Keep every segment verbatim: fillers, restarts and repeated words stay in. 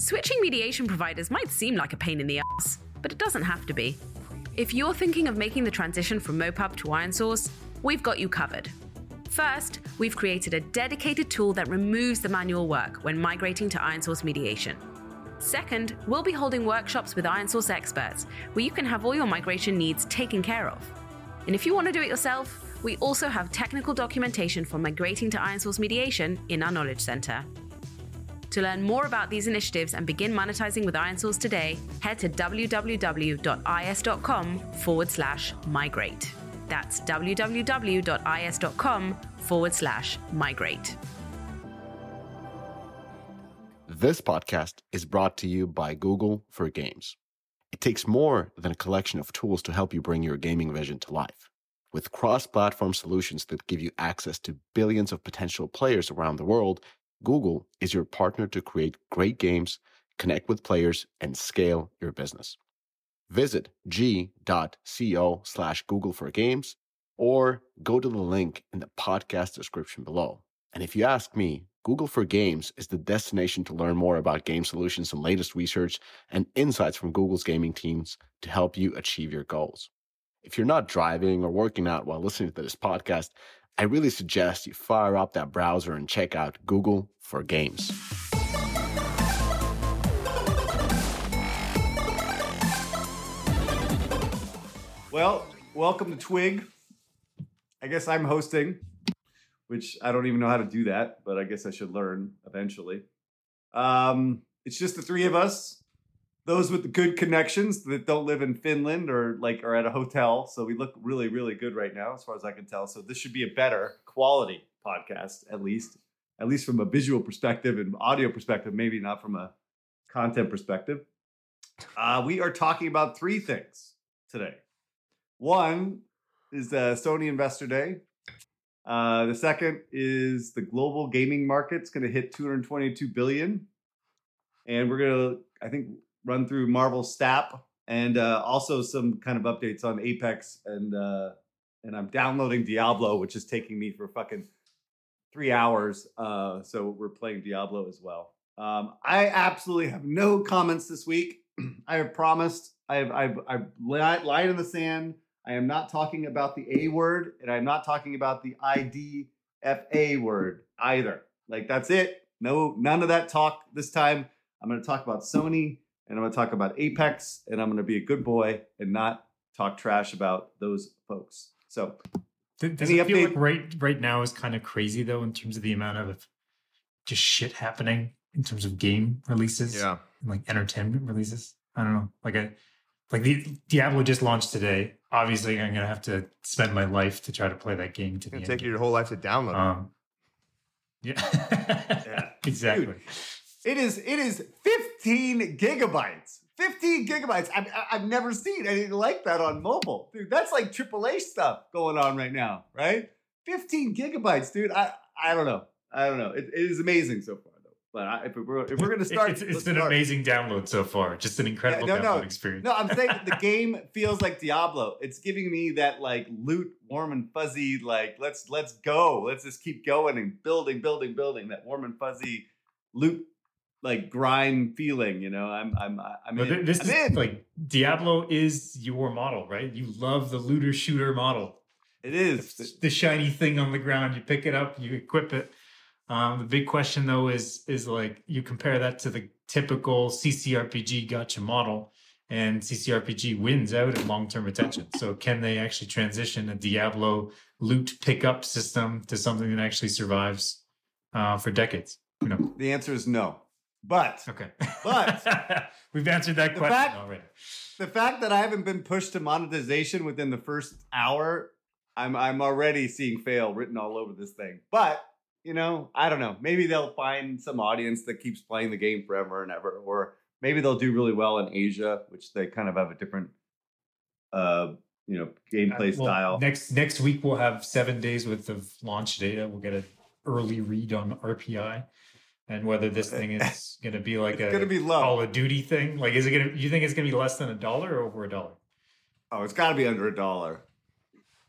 Switching mediation providers might seem like a pain in the ass, but it doesn't have to be. If you're thinking of making the transition from Mopub to IronSource, we've got you covered. First, we've created a dedicated tool that removes the manual work when migrating to IronSource mediation. Second, we'll be holding workshops with IronSource experts, where you can have all your migration needs taken care of. And if you want to do it yourself, we also have technical documentation for migrating to IronSource mediation in our Knowledge Center. To learn more about these initiatives and begin monetizing with IronSource today, head to www.is.com forward slash migrate. That's www.is.com forward slash migrate. This podcast is brought to you by Google for Games. It takes more than a collection of tools to help you bring your gaming vision to life. With cross-platform solutions that give you access to billions of potential players around the world, Google is your partner to create great games, connect with players, and scale your business. Visit g.co slash Google for Games or go to the link in the podcast description below. And if you ask me, Google for Games is the destination to learn more about game solutions and latest research and insights from Google's gaming teams to help you achieve your goals. If you're not driving or working out while listening to this podcast, I really suggest you fire up that browser and check out Google for Games. Well, welcome to Twig. I guess I'm hosting, which I don't even know how to do that, but I guess I should learn eventually. Um, it's just the three of us, those with the good connections that don't live in Finland or like are at a hotel. So we look really, really good right now, as far as I can tell. So this should be a better quality podcast, at least, at least from a visual perspective and audio perspective, maybe not from a content perspective. Uh, we are talking about three things today. One is the Sony Investor Day. Uh, the second is the global gaming market's going to hit two hundred twenty-two billion dollars. And we're going to, I think, run through Marvel's S T A P and uh, also some kind of updates on Apex. And uh, and I'm downloading Diablo, which is taking me for fucking three hours. Uh, so we're playing Diablo as well. Um, I absolutely have no comments this week. I have promised. I have I've, I've lied in the sand. I am not talking about the A word, and I'm not talking about the I D F A word either. Like, that's it. No, none of that talk this time. I'm going to talk about Sony, and I'm going to talk about Apex, and I'm going to be a good boy and not talk trash about those folks. So, does, does it feel like right, right now is kind of crazy, though, in terms of the amount of just shit happening in terms of game releases? Yeah. And, like, entertainment releases? I don't know. Like, I... Like, the Diablo just launched today. Obviously, I'm going to have to spend my life to try to play that game. It's going to take you your whole life to download it. Um, yeah. Yeah. Exactly. Dude, it is it is fifteen gigabytes. fifteen gigabytes. I've, I've never seen anything like that on mobile. Dude, that's like triple A stuff going on right now, right? fifteen gigabytes, dude. I, I don't know. I don't know. It, it is amazing so far. But I, if we're, if we're going to start... It's, it's an start. amazing download so far. Just an incredible yeah, no, download no. experience. No, I'm saying the game feels like Diablo. It's giving me that, like, loot, warm and fuzzy, like, let's let's go. Let's just keep going and building, building, building. That warm and fuzzy loot, like, grind feeling, you know? I'm I'm I'm no, in. This I'm is, in. Like, Diablo is your model, right? You love the looter-shooter model. It is. The, the shiny thing on the ground. You pick it up, you equip it. Um, the big question, though, is, is like, you compare that to the typical C C R P G gotcha model, and C C R P G wins out in long-term retention. So can they actually transition a Diablo loot pickup system to something that actually survives uh, for decades? Who knows? The answer is no. But. Okay. But. We've answered that question fact, already. The fact that I haven't been pushed to monetization within the first hour, I'm I'm already seeing fail written all over this thing. But. You know, I don't know. Maybe they'll find some audience that keeps playing the game forever and ever, or maybe they'll do really well in Asia, which they kind of have a different, uh, you know, gameplay uh, well, style. Next next week we'll have seven days worth of launch data. We'll get an early read on R P I and whether this thing is going to be like a be Call of Duty thing. Like, is it going to? You think it's going to be less than a dollar or over a dollar? Oh, it's got to be under a dollar.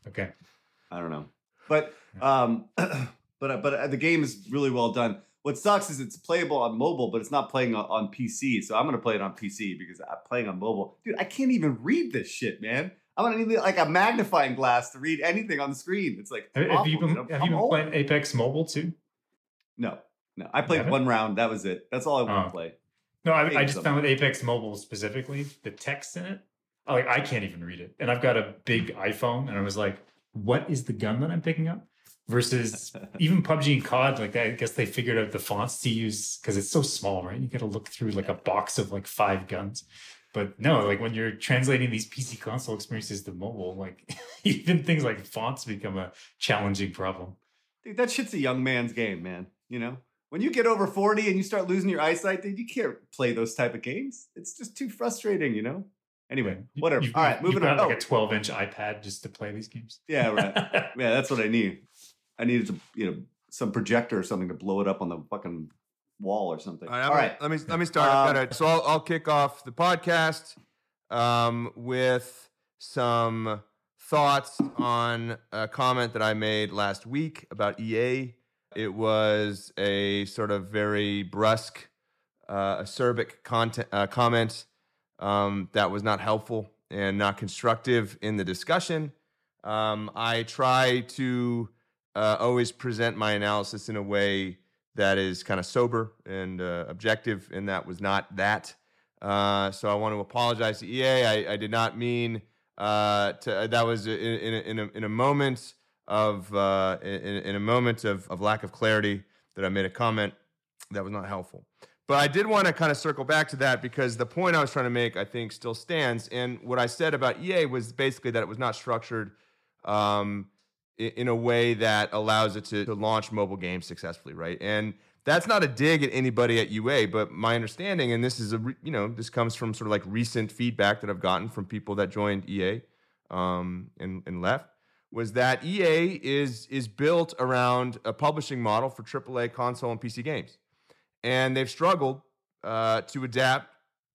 Okay, I don't know, but um. But but the game is really well done. What sucks is it's playable on mobile, but it's not playing on P C. So I'm going to play it on P C because I'm playing on mobile. Dude, I can't even read this shit, man. I'm going to need like a magnifying glass to read anything on the screen. It's like, have, awful, you been, have you been old. playing Apex Mobile too? No, no. I played one round. That was it. That's all I want oh. to play. No, I, I just something. found with Apex Mobile specifically, the text in it, like I can't even read it. And I've got a big iPhone and I was like, what is the gun that I'm picking up? Versus even P U B G and C O D, like that, I guess they figured out the fonts to use because it's so small, right? You got to look through like a box of like five guns. But no, like when you're translating these P C console experiences to mobile, like even things like fonts become a challenging problem. Dude, that shit's a young man's game, man. You know, when you get over forty and you start losing your eyesight, dude, you can't play those type of games. It's just too frustrating, you know? Anyway, whatever. You, All right, moving on. Like oh. a twelve-inch iPad just to play these games. Yeah, right. Yeah, that's what I need. I needed to, you know, some projector or something to blow it up on the fucking wall or something. All right, All right. Let me let me start. Um, All right, so I'll, I'll kick off the podcast um, with some thoughts on a comment that I made last week about E A. It was a sort of very brusque, uh, acerbic content uh, comment. Um, that was not helpful and not constructive in the discussion. Um, I try to uh, always present my analysis in a way that is kind of sober and uh, objective, and that was not that. Uh, so I want to apologize to E A. I, I did not mean uh, to. That was in, in, a, in, a, in a moment of uh, in, in a moment of, of lack of clarity that I made a comment that was not helpful. But I did want to kind of circle back to that because the point I was trying to make, I think, still stands. And what I said about E A was basically that it was not structured um, in a way that allows it to, to launch mobile games successfully, right? And that's not a dig at anybody at U A, but my understanding, and this is a re- you know this comes from sort of like recent feedback that I've gotten from people that joined E A um, and, and left, was that E A is is built around a publishing model for triple A console and P C games. And they've struggled uh, to adapt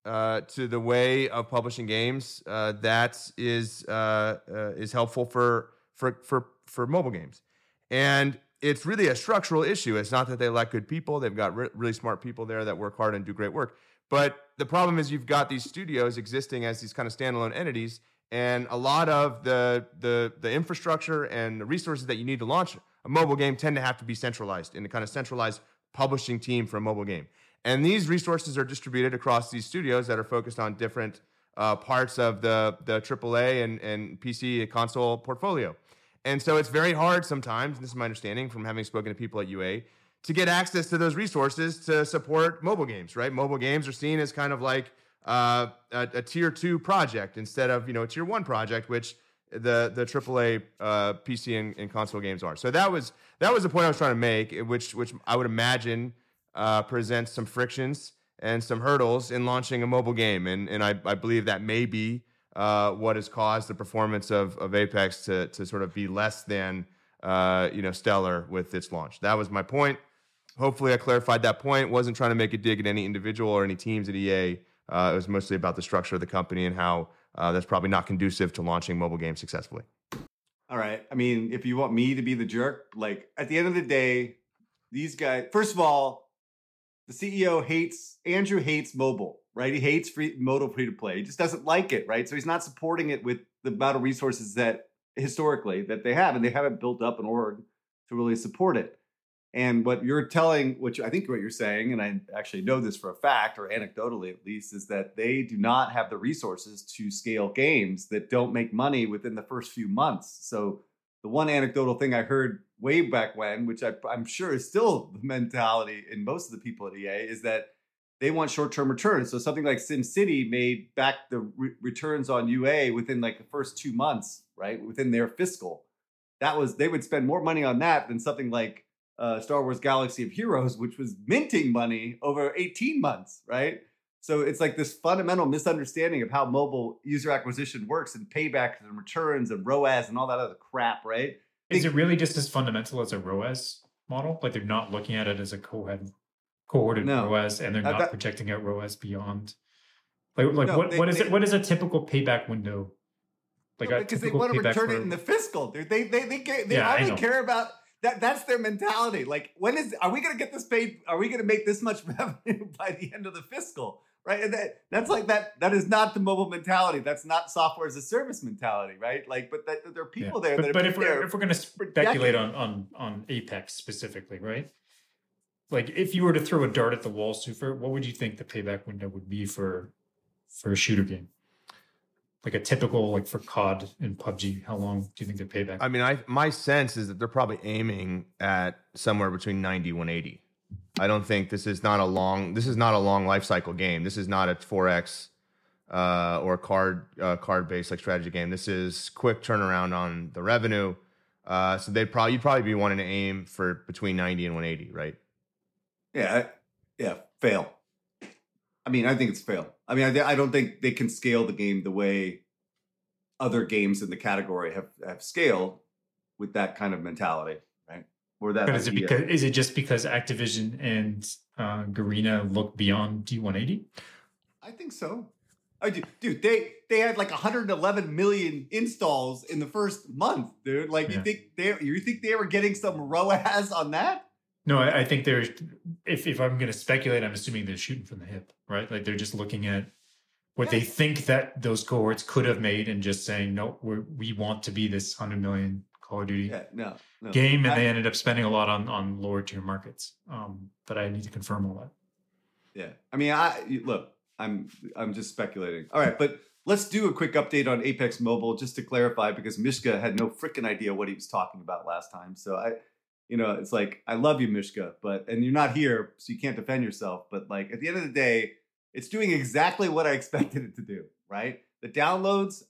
uh, to the way of publishing games uh, that is uh, uh, is helpful for, for for for mobile games. And it's really a structural issue. It's not that they lack good people. They've got re- really smart people there that work hard and do great work. But the problem is you've got these studios existing as these kind of standalone entities, and a lot of the the the infrastructure and the resources that you need to launch a mobile game tend to have to be centralized in a kind of centralized publishing team for a mobile game. And these resources are distributed across these studios that are focused on different uh, parts of the, the triple A and, and P C console portfolio. And so it's very hard sometimes, and this is my understanding from having spoken to people at U A, to get access to those resources to support mobile games, right? Mobile games are seen as kind of like uh, a, a tier two project instead of, you know, a tier one project, which the the triple A uh, P C and, and console games are. So that was that was the point I was trying to make, which which I would imagine uh, presents some frictions and some hurdles in launching a mobile game, and and I, I believe that may be uh, what has caused the performance of of Apex to to sort of be less than uh, you know stellar with its launch. That was my point. Hopefully, I clarified that point. Wasn't trying to make a dig at any individual or any teams at E A. Uh, it was mostly about the structure of the company and how. Uh, that's probably not conducive to launching mobile games successfully. All right. I mean, if you want me to be the jerk, like at the end of the day, these guys, first of all, the C E O hates, Andrew hates mobile, right? He hates free modal free to play. He just doesn't like it, right? So he's not supporting it with the amount of resources that historically that they have, and they haven't built up an org to really support it. And what you're telling, which I think what you're saying, and I actually know this for a fact, or anecdotally at least, is that they do not have the resources to scale games that don't make money within the first few months. So the one anecdotal thing I heard way back when, which I, I'm sure is still the mentality in most of the people at E A, is that they want short-term returns. So something like SimCity made back the re- returns on U A within like the first two months, right? Within their fiscal. That was, they would spend more money on that than something like Uh, Star Wars Galaxy of Heroes, which was minting money over eighteen months, right? So it's like this fundamental misunderstanding of how mobile user acquisition works and paybacks and returns and ROAS and all that other crap, right? Is it really just as fundamental as a ROAS model? Like they're not looking at it as a co-head, cohorted no, ROAS, and they're not that, projecting out ROAS beyond. Like, like no, what, they, what is they, it? What is a typical payback window? Like no, because they want to return for... it in the fiscal. Dude. They they they, they, they, they yeah, only care about... that that's their mentality. Like, when is, are we going to get this paid? Are we going to make this much revenue by the end of the fiscal? Right. And that, that's like that. That is not the mobile mentality. That's not software as a service mentality. Right. Like, but that, there are people yeah. there. But, that but if, we're, if we're going to speculate on, on, on Apex specifically, right? Like, if you were to throw a dart at the wall, Super, what would you think the payback window would be for, for a shooter game? Like a typical, like for C O D and P U B G, how long do you think the payback? I mean, I my sense is that they're probably aiming at somewhere between ninety and one eighty. I don't think this is not a long. This is not a long life cycle game. This is not a four X uh, or a card uh, card based like strategy game. This is quick turnaround on the revenue. Uh, so they'd probably you'd probably be wanting to aim for between ninety and one eighty, right? Yeah, yeah, fail. I mean, I think it's fail. I mean, I, I don't think they can scale the game the way other games in the category have, have scaled with that kind of mentality, right? Or that. But is it because, is it just because Activision and uh, Garena look beyond D one eighty? I think so. I do, dude. They they had like one hundred eleven million installs in the first month, dude. Like, yeah. you think they you think they were getting some ROAS on that? No, I, I think there's. If if I'm going to speculate, I'm assuming they're shooting from the hip, right? Like, they're just looking at what yeah. they think that those cohorts could have made and just saying, no, we we want to be this one hundred million Call of Duty yeah, no, no. game, and I, they ended up spending a lot on on lower tier markets. Um, but I need to confirm all that. Yeah, I mean, I look, I'm I'm just speculating. All right, but let's do a quick update on Apex Mobile just to clarify, because Mishka had no freaking idea what he was talking about last time, so I. You know, it's like, I love you, Mishka, but, and you're not here, so you can't defend yourself. But like, at the end of the day, it's doing exactly what I expected it to do, right? The downloads,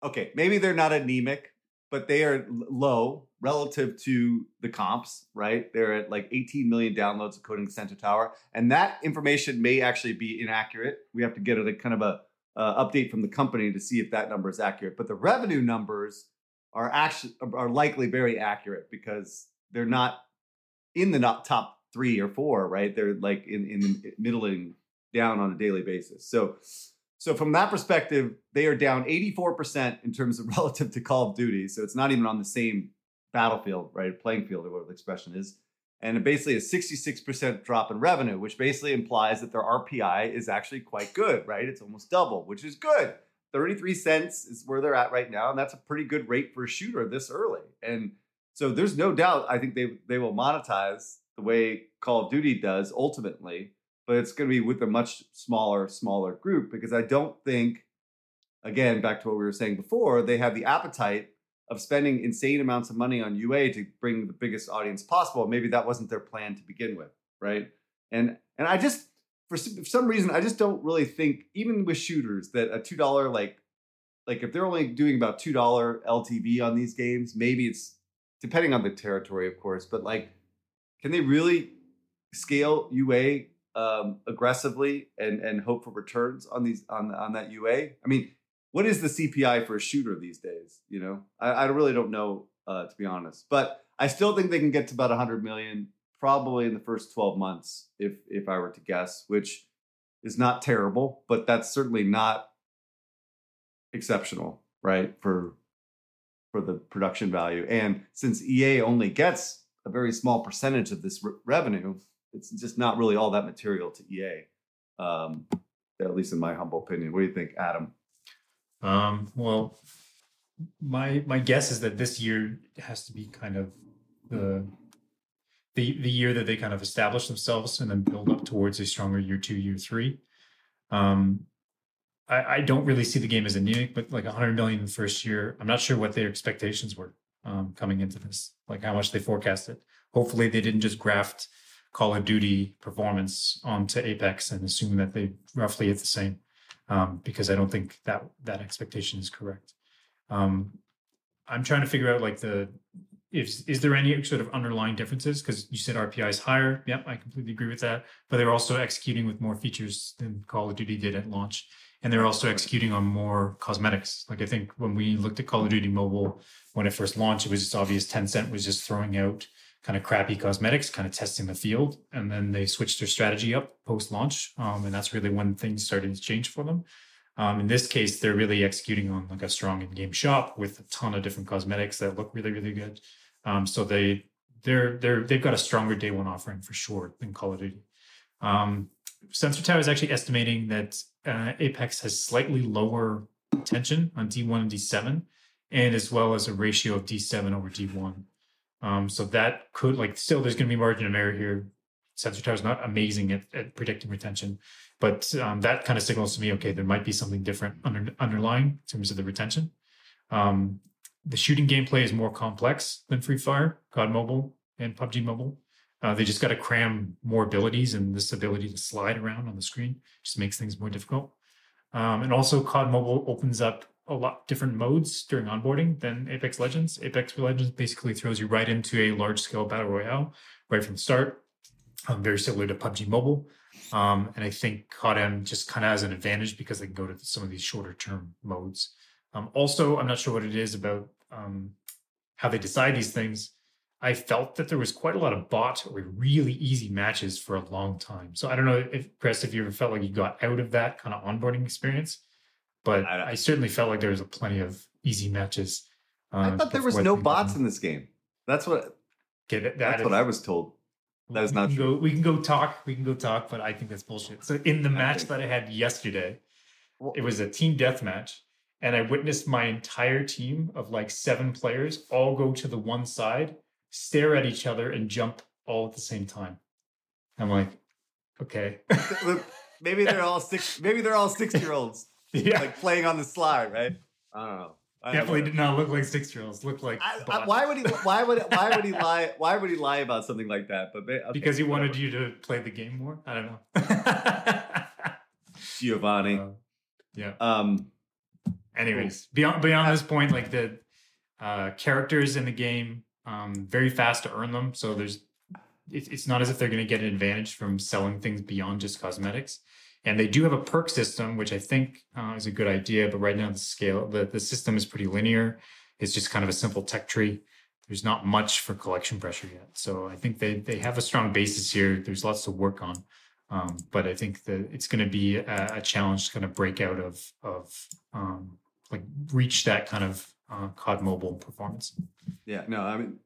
okay, maybe they're not anemic, but they are low relative to the comps, right? They're at like eighteen million downloads according to Sensor Tower. And that information may actually be inaccurate. We have to get a kind of a uh, update from the company to see if that number is accurate. But the revenue numbers are actually, are likely very accurate, because they're not in the top three or four, right? They're like in, in middling down on a daily basis. So, so from that perspective, they are down eighty-four percent in terms of relative to Call of Duty. So it's not even on the same battlefield, right? Playing field, or whatever the expression is. And basically a sixty-six percent drop in revenue, which basically implies that their R P I is actually quite good, right? It's almost double, which is good. thirty-three cents is where they're at right now. And that's a pretty good rate for a shooter this early. And so there's no doubt, I think they they will monetize the way Call of Duty does ultimately, but it's going to be with a much smaller, smaller group, because I don't think, again, back to what we were saying before, they have the appetite of spending insane amounts of money on U A to bring the biggest audience possible. Maybe that wasn't their plan to begin with, right? And and I just, for some reason, I just don't really think, even with shooters, that a two dollar, like, like if they're only doing about two dollar L T V on these games, maybe it's, depending on the territory, of course, but like, can they really scale U A um, aggressively and, and hope for returns on these on on that U A? I mean, what is the C P I for a shooter these days? You know, I, I really don't know, uh, to be honest. But I still think they can get to about one hundred million, probably in the first twelve months, if if I were to guess, which is not terrible, but that's certainly not exceptional, right? For for the production value. And since E A only gets a very small percentage of this re- revenue, it's just not really all that material to E A, um, at least in my humble opinion. What do you think, Adam? Um, well, my my guess is that this year has to be kind of the, the, the year that they kind of establish themselves and then build up towards a stronger year two, year three. Um, I, I don't really see the game as anemic, but like one hundred million in the first year, I'm not sure what their expectations were um, coming into this, like how much they forecasted. Hopefully they didn't just graft Call of Duty performance onto Apex and assume that they roughly hit the same, um, because I don't think that that expectation is correct. Um, I'm trying to figure out like the, if, is there any sort of underlying differences? Because you said R P I is higher. Yep, I completely agree with that. But they're also executing with more features than Call of Duty did at launch. And they're also executing on more cosmetics. Like, I think when we looked at Call of Duty Mobile, when it first launched, it was just obvious Tencent was just throwing out kind of crappy cosmetics, kind of testing the field. And then they switched their strategy up post-launch. Um, and that's really when things started to change for them. Um, in this case, they're really executing on like a strong in-game shop with a ton of different cosmetics that look really, really good. Um, so they they're they're they've got a stronger day one offering for sure than Call of Duty. Um, Sensor Tower is actually estimating that uh, Apex has slightly lower retention on D one and D seven, and as well as a ratio of D seven over D one. Um, so that could, like, still there's going to be margin of error here. Sensor Tower is not amazing at, at predicting retention, but um, that kind of signals to me, okay, there might be something different under, underlying in terms of the retention. Um, the shooting gameplay is more complex than Free Fire, C O D Mobile, and P U B G Mobile. Uh, they just got to cram more abilities, and this ability to slide around on the screen just makes things more difficult. Um, and also C O D Mobile opens up a lot different modes during onboarding than Apex Legends. Apex Legends basically throws you right into a large-scale battle royale right from the start. Um, very similar to P U B G Mobile. Um, and I think C O D M just kind of has an advantage because they can go to some of these shorter-term modes. Um, also, I'm not sure what it is about um, how they decide these things. I felt that there was quite a lot of bot or really easy matches for a long time. So I don't know, if Chris, if you ever felt like you got out of that kind of onboarding experience, but I, I certainly felt like there was a plenty of easy matches. Uh, I thought there was no bots in this game. That's what, okay, that, that that's is, what I was told. That is not true. Go, we can go talk. We can go talk, but I think that's bullshit. So in the match I that I had yesterday, well, it was a team deathmatch, and I witnessed my entire team of like seven players all go to the one side, stare at each other, and jump all at the same time. I'm like, okay. maybe they're all six. Maybe they're all six-year-olds. Yeah, like playing on the slide, right? I don't know. I Definitely know. Did not look like six-year-olds. Looked like I, I, why would he? Why would? Why would he lie? Why would he lie about something like that? But okay, because he whatever. wanted you to play the game more. I don't know. Giovanni. Uh, yeah. Um. Anyways, beyond beyond this point, like the uh, characters in the game, um, very fast to earn them. So there's, it, it's not as if they're going to get an advantage from selling things beyond just cosmetics. And they do have a perk system, which I think uh, is a good idea. But right now, the scale, the, the system is pretty linear. It's just kind of a simple tech tree. There's not much for collection pressure yet. So I think they they have a strong basis here. There's lots to work on. Um, but I think that it's going to be a, a challenge to kind of break out of, of um, like, reach that kind of uh, C O D Mobile performance. Yeah, no, I mean,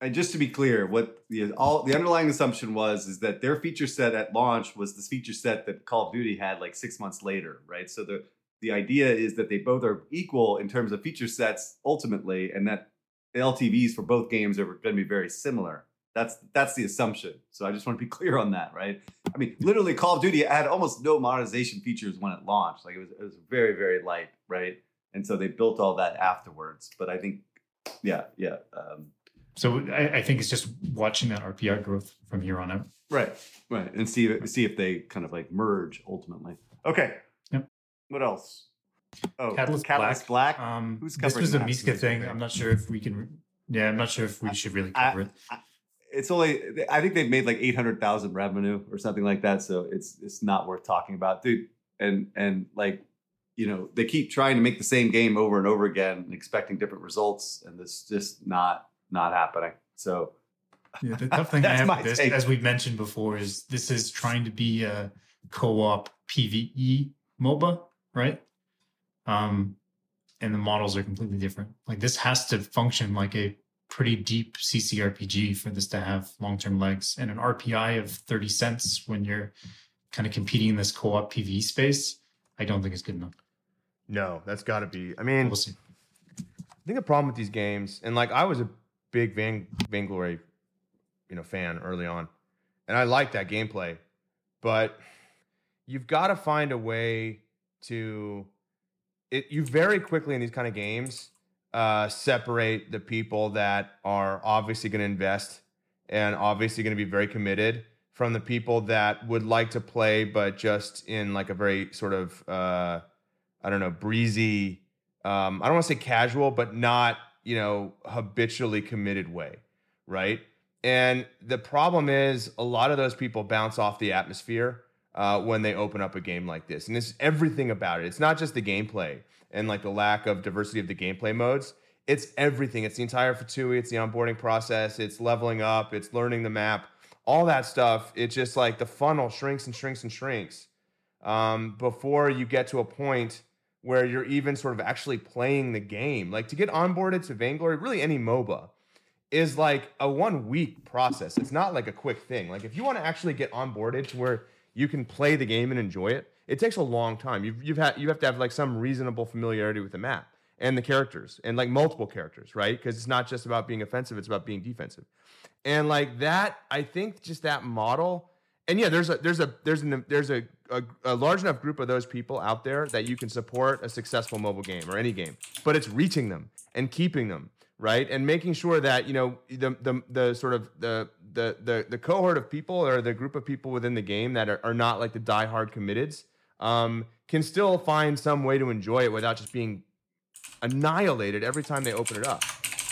and just to be clear, what the all the underlying assumption was is that their feature set at launch was this feature set that Call of Duty had like six months later, right? So the, the idea is that they both are equal in terms of feature sets ultimately, and that the L T Vs for both games are going to be very similar. That's that's the assumption. So I just want to be clear on that, right? I mean, literally, Call of Duty had almost no monetization features when it launched. Like it was it was very very light, right? And so they built all that afterwards. But I think, yeah, yeah. Um, So I, I think it's just watching that R P R growth from here on out. Right, right. And see, see if they kind of like merge ultimately. Okay. Yep. What else? Oh, Catalyst, Catalyst Black. Black. Um, Who's this was a Miska thing. I'm not sure if we can... Yeah, I'm not sure if we I, should really cover I, it. I, it's only... I think they've made like eight hundred thousand revenue or something like that. So it's it's not worth talking about. Dude, and and like... you know, they keep trying to make the same game over and over again and expecting different results. And this just not not happening. So yeah, the tough thing I have with this, as we've mentioned before, is this is trying to be a co-op P V E MOBA, right? Um, and the models are completely different. Like this has to function like a pretty deep C C R P G for this to have long-term legs, and an R P I of thirty cents when you're kind of competing in this co-op P V E space. I don't think it's good enough. No, that's got to be. I mean, we'll see. I think the problem with these games, and like I was a big Van, Vainglory, you know, fan early on, and I liked that gameplay, but you've got to find a way to. It you very quickly in these kind of games uh, separate the people that are obviously going to invest and obviously going to be very committed from the people that would like to play, but just in like a very sort of, uh, I don't know, breezy, um, I don't want to say casual, but not, you know, habitually committed way, right? And the problem is a lot of those people bounce off the atmosphere uh, when they open up a game like this. And it's everything about it. It's not just the gameplay and like the lack of diversity of the gameplay modes. It's everything. It's the entire Fatui. It's the onboarding process. It's leveling up. It's learning the map. All that stuff, it's just like the funnel shrinks and shrinks and shrinks um, before you get to a point where you're even sort of actually playing the game. Like to get onboarded to Vainglory, really any MOBA, is like a one week process. It's not like a quick thing. Like if you want to actually get onboarded to where you can play the game and enjoy it, it takes a long time. You've, you've had, you have to have like some reasonable familiarity with the map and the characters and like multiple characters, right? Because it's not just about being offensive, it's about being defensive. And like that, I think just that model. And yeah, there's a there's a there's an there's a, a a large enough group of those people out there that you can support a successful mobile game or any game, but it's reaching them and keeping them, right? And making sure that, you know, the the the sort of the the the, the cohort of people or the group of people within the game that are, are not like the diehard committeds um, can still find some way to enjoy it without just being annihilated every time they open it up,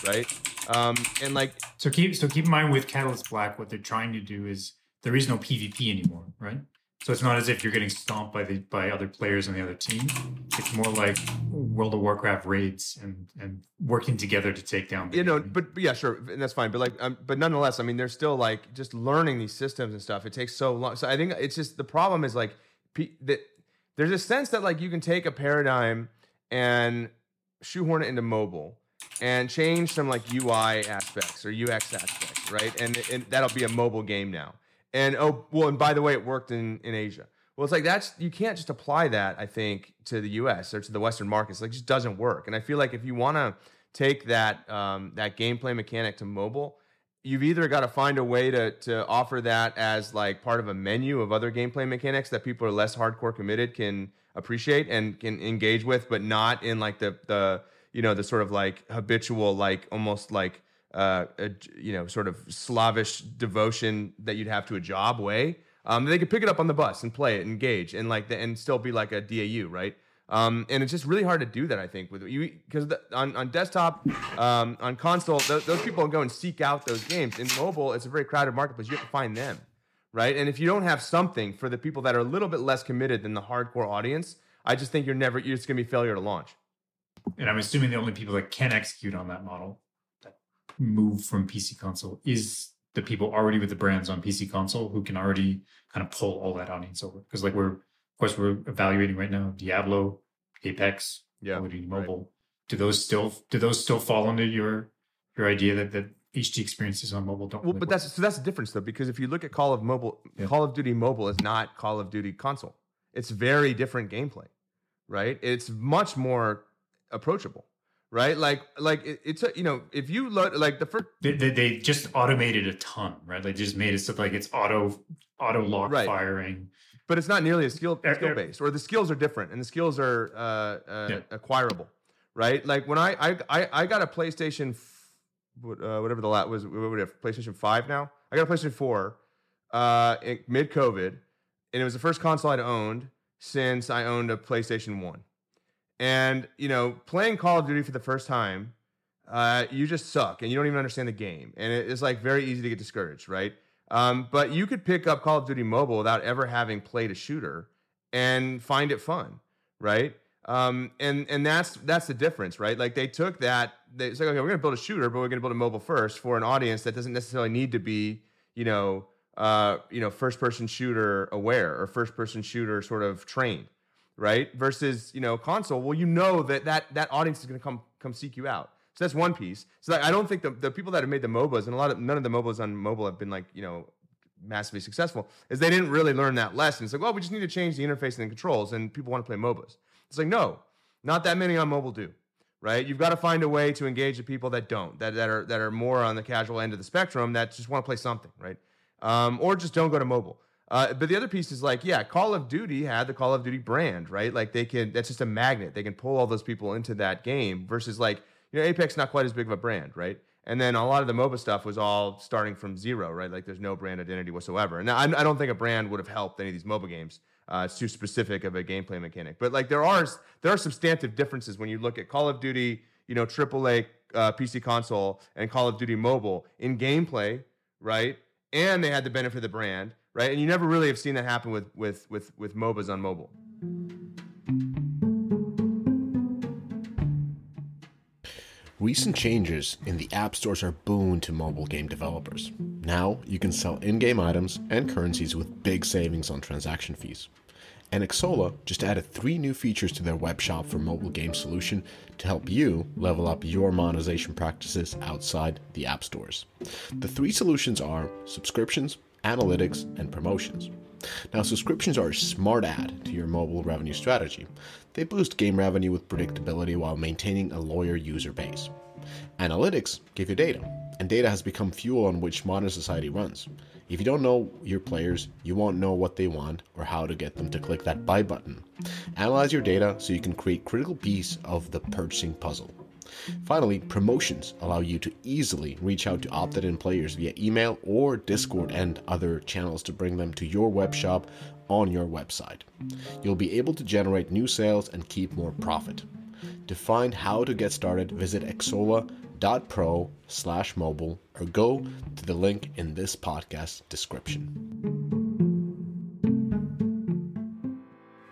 right? Um, and like so keep so keep in mind with Catalyst Black, what they're trying to do is there is no PvP anymore, right? So it's not as if you're getting stomped by the by other players on the other team. It's more like World of Warcraft raids and and working together to take down. You know, but, but yeah, sure, and that's fine. But like, um, but nonetheless, I mean, they're still like just learning these systems and stuff. It takes so long. So I think it's just the problem is like P, that there's a sense that like you can take a paradigm and shoehorn it into mobile and change some like U I aspects or U X aspects, right? And and that'll be a mobile game now. And oh well, and by the way, it worked in, in Asia. Well, it's like that's you can't just apply that, I think, to the U S or to the Western markets. Like, it just doesn't work. And I feel like if you want to take that um, that gameplay mechanic to mobile, you've either got to find a way to to offer that as like part of a menu of other gameplay mechanics that people are less hardcore committed can appreciate and can engage with, but not in like the the you know the sort of like habitual like almost like. Uh, a, you know, sort of slavish devotion that you'd have to a job way. Um, they could pick it up on the bus and play it, engage, and like, the, and still be like a D A U, right? Um, and it's just really hard to do that, I think, with you because on on desktop, um, on console, th- those people go and seek out those games. In mobile, it's a very crowded marketplace. You have to find them, right? And if you don't have something for the people that are a little bit less committed than the hardcore audience, I just think you're never. You're just gonna be failure to launch. And I'm assuming the only people that can execute on that model. Move from P C console is the people already with the brands on P C console who can already kind of pull all that audience over. Because like we're, of course, we're evaluating right now Diablo, Apex, yeah, Call of Duty Mobile. Right. Do those still do those still fall under your your idea that that H D experiences on mobile don't? Well, really but work? that's so that's the difference though, because if you look at Call of Mobile, yeah. Call of Duty Mobile is not Call of Duty console. It's very different gameplay, right? It's much more approachable. Right, like, like it, it's a, you know, if you look like the first, they, they they just automated a ton, right? They just made it so like it's auto auto lock right. firing, but it's not nearly as skill skill based, or the skills are different, and the skills are uh, uh, yeah. acquirable, right? Like when I I I, I got a PlayStation, uh, whatever the lot was, what would it have, PlayStation five now? I got a PlayStation four, uh, mid COVID, and it was the first console I'd owned since I owned a PlayStation one. And, you know, playing Call of Duty for the first time, uh, you just suck and you don't even understand the game. And it's like very easy to get discouraged, right? Um, but you could pick up Call of Duty Mobile without ever having played a shooter and find it fun, right? Um, and and that's that's the difference, right? Like they took that, they it's like, okay, we're going to build a shooter, but we're going to build a mobile first for an audience that doesn't necessarily need to be, you know, uh, you know, first-person shooter aware or first-person shooter sort of trained. Right versus you know console. Well, you know that that, that audience is going to come come seek you out. So that's one piece. So like, I don't think the, the people that have made the M O B As and a lot of none of the M O B As on mobile have been like you know massively successful. Is they didn't really learn that lesson. It's like well we just need to change the interface and the controls and people want to play M O B As. It's like no, not that many on mobile do. Right, you've got to find a way to engage the people that don't that that are that are more on the casual end of the spectrum that just want to play something. Right, um, or just don't go to mobile. Uh, but the other piece is like, yeah, Call of Duty had the Call of Duty brand, right? Like they can, that's just a magnet. They can pull all those people into that game versus like, you know, Apex not quite as big of a brand, right? And then a lot of the M O B A stuff was all starting from zero, right? Like there's no brand identity whatsoever. And I, I don't think a brand would have helped any of these M O B A games. Uh, it's too specific of a gameplay mechanic. But like there are there are substantive differences when you look at Call of Duty, you know, triple A uh, P C console and Call of Duty Mobile in gameplay, right? And they had the benefit of the brand. Right, and you never really have seen that happen with with with with M O B As on mobile. Recent changes in the app stores are boon to mobile game developers. Now you can sell in-game items and currencies with big savings on transaction fees. and Xsolla just added three new features to their web shop for mobile game solution to help you level up your monetization practices outside the app stores. The three solutions are subscriptions, analytics, and promotions. Now, subscriptions are a smart add to your mobile revenue strategy. They boost game revenue with predictability while maintaining a loyal user base. Analytics give you data, and data has become fuel on which modern society runs. If you don't know your players, you won't know what they want or how to get them to click that buy button. Analyze your data so you can create critical piece of the purchasing puzzle. Finally, promotions allow you to easily reach out to opted-in players via email or Discord and other channels to bring them to your web shop on your website. You'll be able to generate new sales and keep more profit. To find how to get started, visit xsolla dot pro slash mobile or go to the link in this podcast description.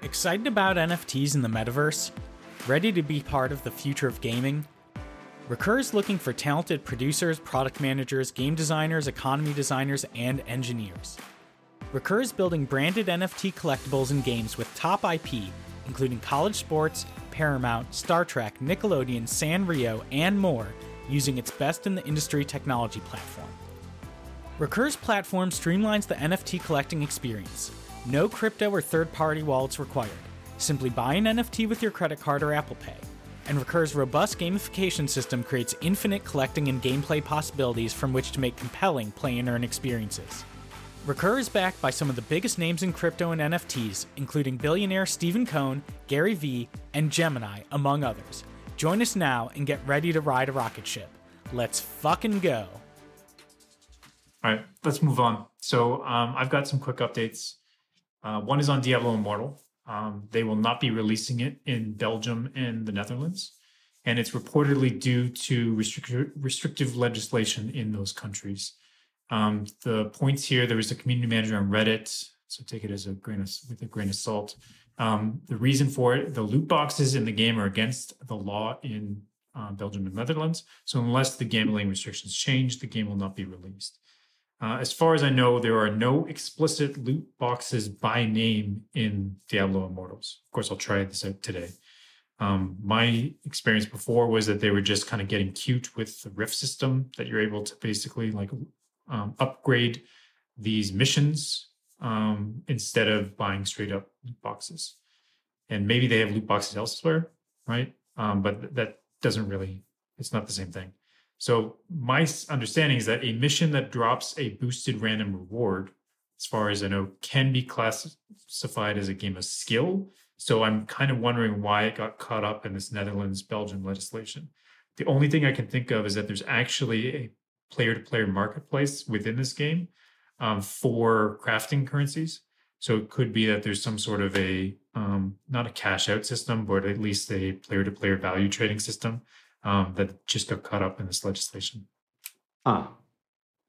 Excited about N F Ts in the metaverse? Ready to be part of the future of gaming? Recur is looking for talented producers, product managers, game designers, economy designers, and engineers. Recur is building branded N F T collectibles and games with top I P, including College Sports, Paramount, Star Trek, Nickelodeon, Sanrio, and more, using its best in the industry technology platform. Recur's platform streamlines the N F T collecting experience. No crypto or third-party wallets required. Simply buy an N F T with your credit card or Apple Pay. And Recur's robust gamification system creates infinite collecting and gameplay possibilities from which to make compelling play and earn experiences. Recur is backed by some of the biggest names in crypto and N F Ts, including billionaire Stephen Cohn, Gary Vee, and Gemini, among others. Join us now and get ready to ride a rocket ship. Let's fucking go. All right, let's move on. So um, I've got some quick updates. Uh, one is on Diablo Immortal. Um, they will not be releasing it in Belgium and the Netherlands, and it's reportedly due to restric- restrictive legislation in those countries. Um, the points here, there was a community manager on Reddit, so take it as a grain of, with a grain of salt. Um, the reason for it, the loot boxes in the game are against the law in uh, Belgium and Netherlands, so unless the gambling restrictions change, the game will not be released. Uh, as far as I know, there are no explicit loot boxes by name in Diablo Immortals. Of course, I'll try this out today. Um, my experience before was that they were just kind of getting cute with the rift system, that you're able to basically like um, upgrade these missions um, instead of buying straight up loot boxes. And maybe they have loot boxes elsewhere, right? Um, but that doesn't really, it's not the same thing. So my understanding is that a mission that drops a boosted random reward, as far as I know, can be classified as a game of skill. So I'm kind of wondering why it got caught up in this Netherlands-Belgium legislation. The only thing I can think of is that there's actually a player-to-player marketplace within this game um, for crafting currencies. So it could be that there's some sort of a, um, not a cash-out system, but at least a player-to-player value trading system. Um, that just got caught up in this legislation. Huh.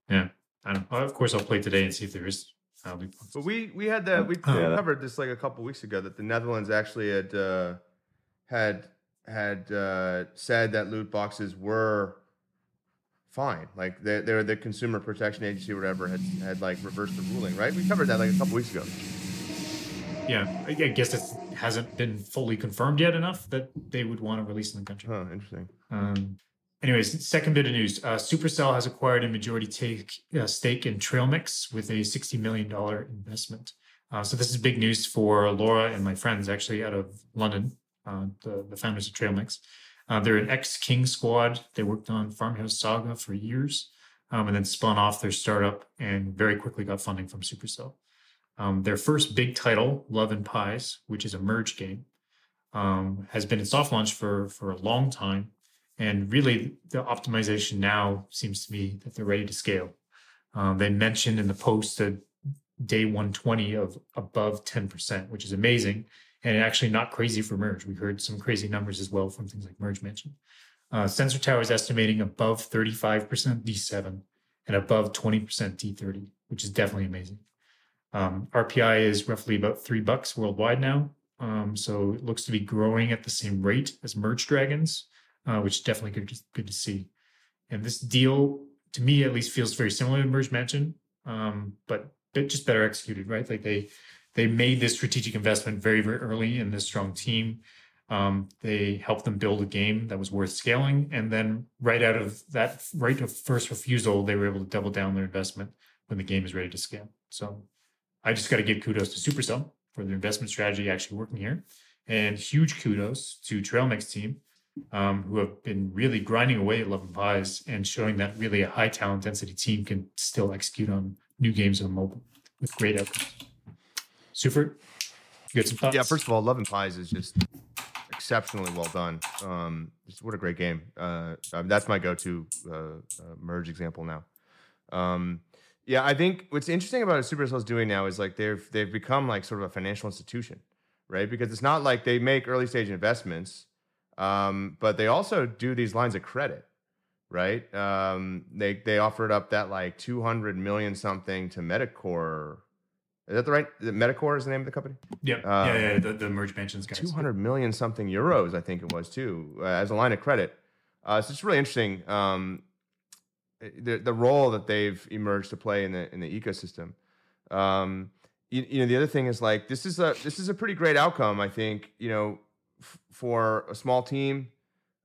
Yeah. I don't, of course, I'll play today and see if there is. I'll be but we we had that we oh, yeah. covered this like a couple weeks ago that the Netherlands actually had uh, had had uh, said that loot boxes were fine. Like they, they were the Consumer Protection Agency or whatever had had like reversed the ruling. Right. We covered that like a couple weeks ago. Yeah, I guess it hasn't been fully confirmed yet enough that they would want to release in the country. Oh, interesting. Um, anyways, second bit of news. Uh, Supercell has acquired a majority take, uh, stake in Trailmix with a sixty million dollars investment. Uh, so this is big news for Laura and my friends, actually, out of London, uh, the, the founders of Trailmix. Uh, they're an ex-King squad. They worked on Farmhouse Saga for years um, and then spun off their startup and very quickly got funding from Supercell. Um, their first big title, Love and Pies, which is a merge game, um, has been in soft launch for, for a long time. And really, the optimization now seems to me that they're ready to scale. Um, they mentioned in the post that day one twenty of above ten percent, which is amazing. And actually not crazy for merge. We heard some crazy numbers as well from things like merge mentioned. Uh, Sensor Tower is estimating above thirty-five percent D seven and above twenty percent D thirty, which is definitely amazing. Um, R P I is roughly about three bucks worldwide now. Um, so it looks to be growing at the same rate as Merge Dragons, uh, which is definitely good to, good to see. And this deal, to me at least, feels very similar to Merge Mansion, um, but just better executed, right? Like they They made this strategic investment very, very early in this strong team. Um, they helped them build a game that was worth scaling. And then right out of that right of first refusal, they were able to double down their investment when the game is ready to scale. So I just got to give kudos to Supercell for their investment strategy actually working here. And huge kudos to Trailmix team, um, who have been really grinding away at Love and Pies and showing that really a high talent density team can still execute on new games on mobile with great outcomes. Super, you got some thoughts? Yeah, first of all, Love and Pies is just exceptionally well done. Um, what a great game. Uh, I mean, that's my go-to uh, uh, merge example now. Um, yeah, I think what's interesting about what Supercell is doing now is like they've they've become like sort of a financial institution, right? Because it's not like they make early stage investments, um, but they also do these lines of credit, right? Um, they they offered up that like two hundred million something to MediCorps. Is that the right? MediCorps is the name of the company? Yep. Um, yeah, yeah, the, the merge pensions guys. two hundred million something euros, I think it was too, uh, as a line of credit. Uh, so it's really interesting, um, the the role that they've emerged to play in the in the ecosystem. Um, you, you know, the other thing is like this is a this is a pretty great outcome, I think. You know, f- for a small team,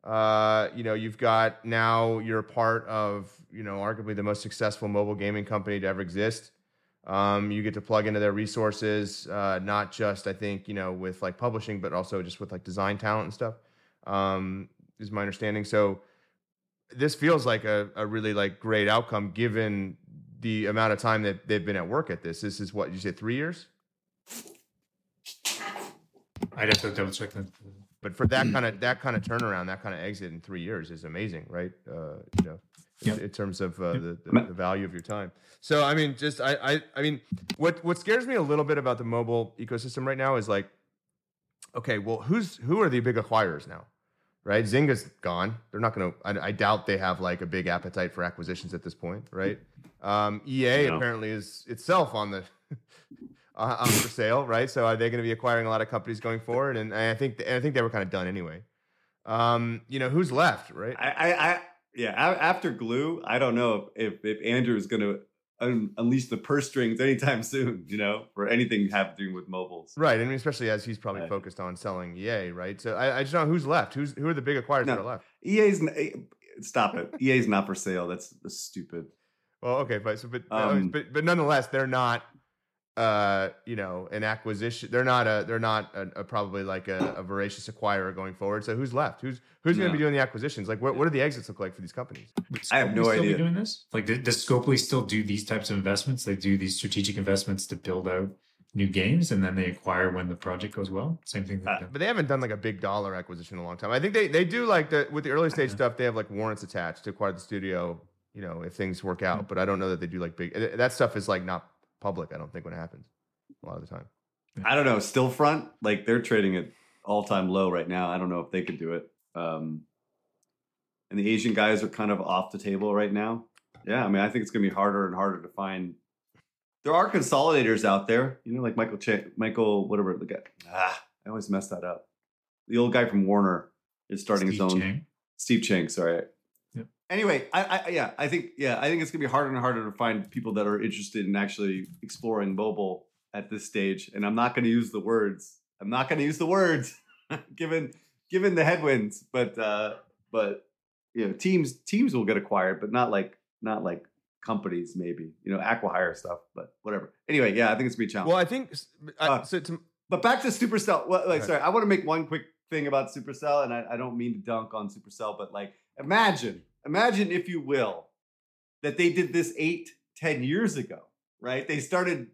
uh, you know, you've got now you're a part of you know arguably the most successful mobile gaming company to ever exist. Um, you get to plug into their resources, uh, not just, I think, you know, with like publishing, but also just with like design talent and stuff, um, is my understanding. So this feels like a, a really like great outcome given the amount of time that they've been at work at this. This is what you said, three years? I'd have to double check that. But for that kind of, that kind of turnaround, that kind of exit in three years is amazing, right? Uh, you know. Yep. In terms of uh, the, the, the value of your time. So, I mean, just I, I, I mean, what what scares me a little bit about the mobile ecosystem right now is like, okay, well, who's who are the big acquirers now, right? Zynga's gone. They're not going to. I doubt they have like a big appetite for acquisitions at this point, right? Um, E A no. apparently is itself on the uh, on for sale, right? So, are they going to be acquiring a lot of companies going forward? And, and I think and I think they were kind of done anyway. Um, you know, who's left, right? I. I, I Yeah, after Glue, I don't know if if Andrew is going to un- unleash the purse strings anytime soon, you know, for anything happening with mobiles. Right, I mean, especially as he's probably right. focused on selling E A, right? So I, I just don't know who's left. Who's Who are the big acquirers no, that are left? E A's, stop it. E A's not for sale. That's, that's stupid. Well, okay, but, so, but, um, but but nonetheless, they're not, uh, you know, an acquisition. They're not a they're not a, a probably like a, a voracious acquirer going forward. So who's left? Who's Who's no. going to be doing the acquisitions? Like, what, what do the exits look like for these companies? I have no idea. Still be doing this? Like, does Scopely still do these types of investments? They do these strategic investments to build out new games, and then they acquire when the project goes well. Same thing. Uh, but they haven't done like a big dollar acquisition in a long time. I think they they do like the with the early stage yeah. stuff. They have like warrants attached to acquire the studio. You know, if things work out. Yeah. But I don't know that they do like big. That stuff is like not public. I don't think when it happens a lot of the time. I don't know. Stillfront, like they're trading at all time low right now. I don't know if they could do it. Um, and the Asian guys are kind of off the table right now. Yeah, I mean, I think it's going to be harder and harder to find. There are consolidators out there, you know, like Michael, Ch- Michael, whatever the guy. Ah, I always mess that up. The old guy from Warner is starting Steve his own. Chang. Steve Chang, sorry. Yep. Anyway, I, I yeah, I think yeah, I think it's going to be harder and harder to find people that are interested in actually exploring mobile at this stage. And I'm not going to use the words. I'm not going to use the words, given. Given the headwinds, but uh, but you know teams teams will get acquired, but not like not like companies maybe you know acquihire stuff, but whatever. Anyway, yeah, I think it's gonna be a challenge. Well, I think I, uh, so. To, but back to Supercell. Well, like, sorry, I want to make one quick thing about Supercell, and I, I don't mean to dunk on Supercell, but like imagine, imagine if you will, that they did this eight, ten years ago, right? They started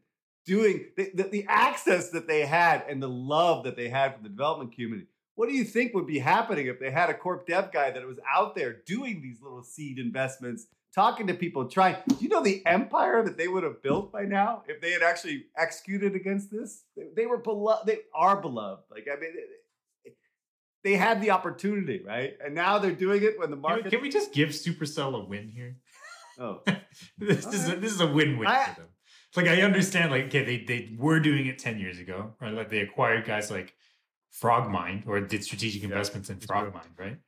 doing the, the, the access that they had and the love that they had from the development community. What do you think would be happening if they had a corp dev guy that was out there doing these little seed investments, talking to people, trying? Do you know the empire that they would have built by now if they had actually executed against this? They, they were beloved. They are beloved. Like I mean, they had the opportunity, right? And now they're doing it when the market. Can we just give Supercell a win here? Oh, this okay. is a, this is a win-win I, for them. It's like I understand, like okay, they they were doing it ten years ago, right? Like they acquired guys like FrogMind or did strategic investments yeah, in FrogMind, right?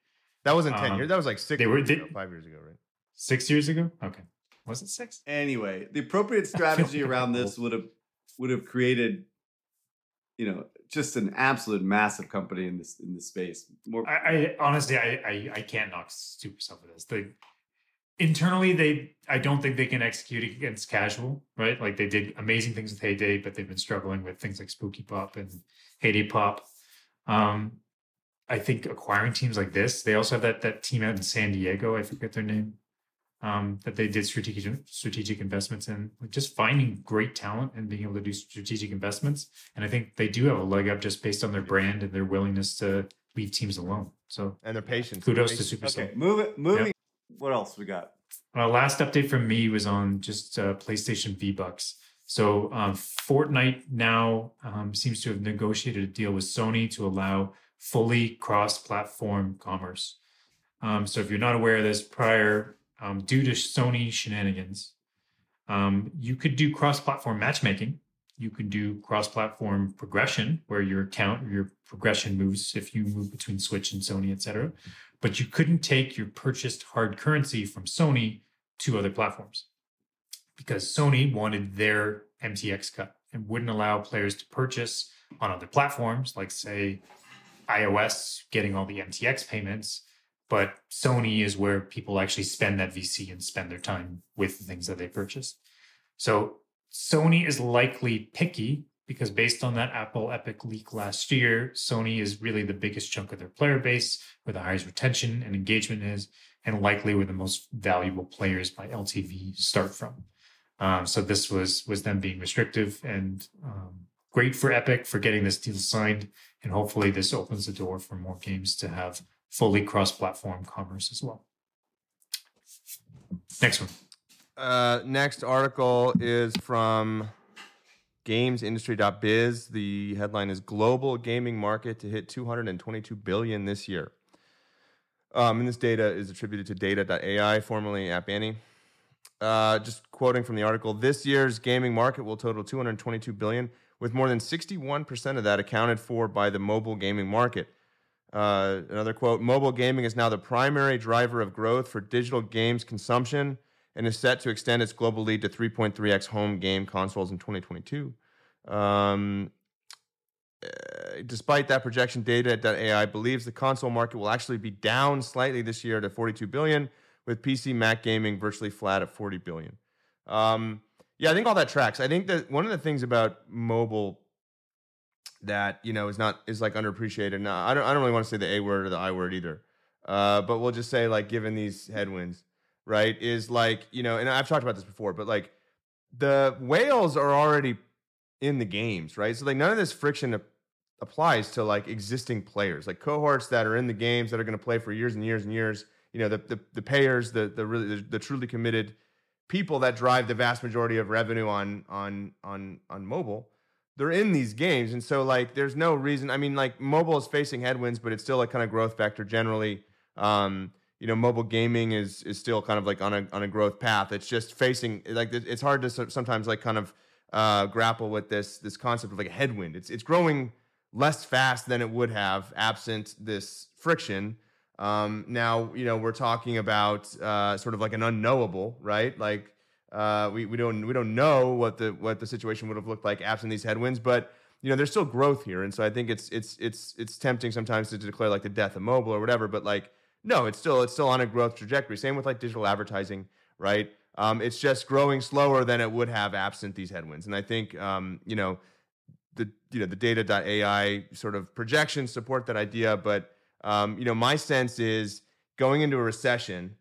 That wasn't ten um, years. That was like six they were, years did, ago, five years ago, right? Six years ago? Okay. Was it six? Anyway, the appropriate strategy around this would have would have created you know, just an absolute massive company in this in this space. More- I, I honestly, I, I I can't knock Supercell for this. They internally, they I don't think they can execute against casual, right? Like they did amazing things with Heyday, but they've been struggling with things like Spooky Pop and Heyday Pop. Um, I think acquiring teams like this. They also have that that team out in San Diego. I forget their name. Um, that they did strategic strategic investments in, like just finding great talent and being able to do strategic investments. And I think they do have a leg up just based on their brand and their willingness to leave teams alone. So and their patience. Kudos their patience. to Supercell. Okay, moving. Moving. Yep. What else we got? Uh, last update from me was on just uh, PlayStation V Bucks. So um, Fortnite now um, seems to have negotiated a deal with Sony to allow fully cross-platform commerce. Um, so if you're not aware of this, prior um, due to Sony shenanigans, um, you could do cross-platform matchmaking. You could do cross-platform progression, where your account, your progression moves if you move between Switch and Sony, et cetera. But you couldn't take your purchased hard currency from Sony to other platforms because Sony wanted their M T X cut and wouldn't allow players to purchase on other platforms, like, say, iOS, getting all the M T X payments. But Sony is where people actually spend that V C and spend their time with the things that they purchase. So Sony is likely picky because based on that Apple Epic leak last year, Sony is really the biggest chunk of their player base, where the highest retention and engagement is, and likely where the most valuable players by L T V start from. Um, so this was was them being restrictive, and um, great for Epic for getting this deal signed. And hopefully this opens the door for more games to have fully cross-platform commerce as well. Next one. Uh, next article is from games industry dot biz. The headline is Global Gaming Market to Hit two hundred twenty-two billion dollars this year. Um, and this data is attributed to data dot A I, formerly App Annie. Uh, just quoting from the article, this year's gaming market will total two hundred twenty-two billion dollars, with more than sixty-one percent of that accounted for by the mobile gaming market. Uh, another quote, mobile gaming is now the primary driver of growth for digital games consumption and is set to extend its global lead to three point three x home game consoles in twenty twenty-two. Um, despite that projection, data dot A I believes the console market will actually be down slightly this year to forty-two billion dollars, with P C Mac gaming virtually flat at forty billion dollars. Um, Yeah, I think all that tracks. I think that one of the things about mobile that, you know, is not is like underappreciated. Now, I don't I don't really want to say the A word or the I word either. Uh, but we'll just say, like, given these headwinds, right, is like, you know, and I've talked about this before, but like the whales are already in the games, right? So like none of this friction ap- applies to like existing players, like cohorts that are in the games that are going to play for years and years and years. You know, the the, the payers, the the really the, the truly committed people that drive the vast majority of revenue on on on on mobile, they're in these games. And so like there's no reason. I mean, like mobile is facing headwinds, but it's still a kind of growth factor generally. Um, you know, mobile gaming is is still kind of like on a on a growth path. It's just facing, like, it's hard to sometimes like kind of uh, grapple with this this concept of like a headwind. It's it's growing less fast than it would have absent this friction. Um, now, you know, we're talking about uh, sort of like an unknowable, right? Like uh, we we don't we don't know what the what the situation would have looked like absent these headwinds, but you know, there's still growth here, and so I think it's it's it's it's tempting sometimes to declare like the death of mobile or whatever, but like no, it's still it's still on a growth trajectory. Same with like digital advertising, right? Um, it's just growing slower than it would have absent these headwinds, and I think um, you know the you know the data dot A I sort of projections support that idea, but. Um, you know, my sense is going into a recession,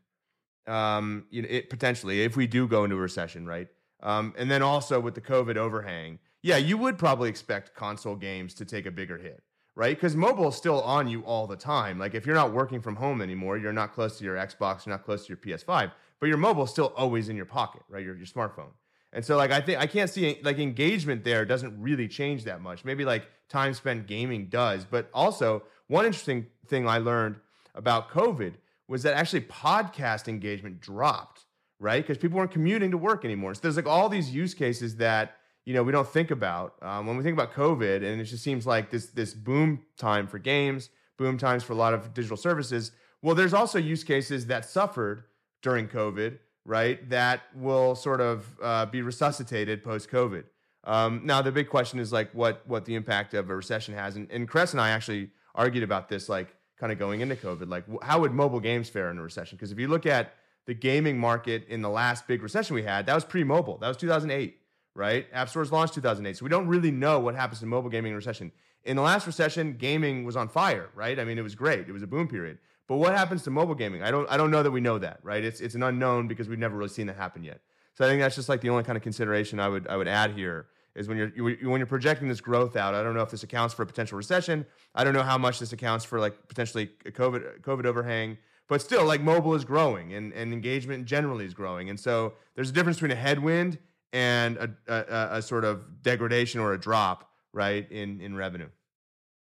um, you know, it potentially, if we do go into a recession, right? Um, and then also with the COVID overhang, yeah, you would probably expect console games to take a bigger hit, right? Because mobile is still on you all the time. Like if you're not working from home anymore, you're not close to your Xbox, you're not close to your P S five, but your mobile is still always in your pocket, right? Your your smartphone. And so like, I think I can't see like engagement there doesn't really change that much. Maybe like time spent gaming does, but also one interesting thing I learned about COVID was that actually podcast engagement dropped, right? Because people weren't commuting to work anymore. So there's like all these use cases that, you know, we don't think about um, when we think about COVID, and it just seems like this, this boom time for games, boom times for a lot of digital services. Well, there's also use cases that suffered during COVID, right? That will sort of uh, be resuscitated post-COVID. Um, now, the big question is like what what the impact of a recession has. And, and Cress and I actually argued about this, like kind of going into COVID, like how would mobile games fare in a recession? Because if you look at the gaming market in the last big recession we had, that was pre-mobile. That was two thousand eight, right? App stores launched two thousand eight. So we don't really know what happens in mobile gaming in a recession. In the last recession, gaming was on fire, right? I mean, it was great. It was a boom period. But what happens to mobile gaming? I don't I don't know that we know that, right? It's it's an unknown because we've never really seen that happen yet. So I think that's just like the only kind of consideration I would I would add here is when you're you, when you're projecting this growth out, I don't know if this accounts for a potential recession. I don't know how much this accounts for like potentially a COVID COVID overhang. But still, like mobile is growing and, and engagement generally is growing. And so there's a difference between a headwind and a, a, a sort of degradation or a drop, right, in, in revenue.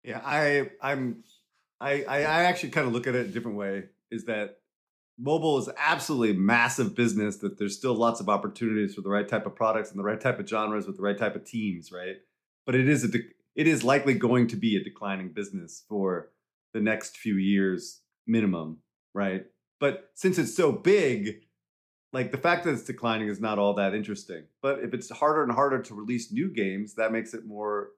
Yeah, I I'm I I actually kind of look at it a different way, is that mobile is absolutely massive business, that there's still lots of opportunities for the right type of products and the right type of genres with the right type of teams, right? But it is a de- it is likely going to be a declining business for the next few years minimum. Right. But since it's so big, like the fact that it's declining is not all that interesting. But if it's harder and harder to release new games, that makes it more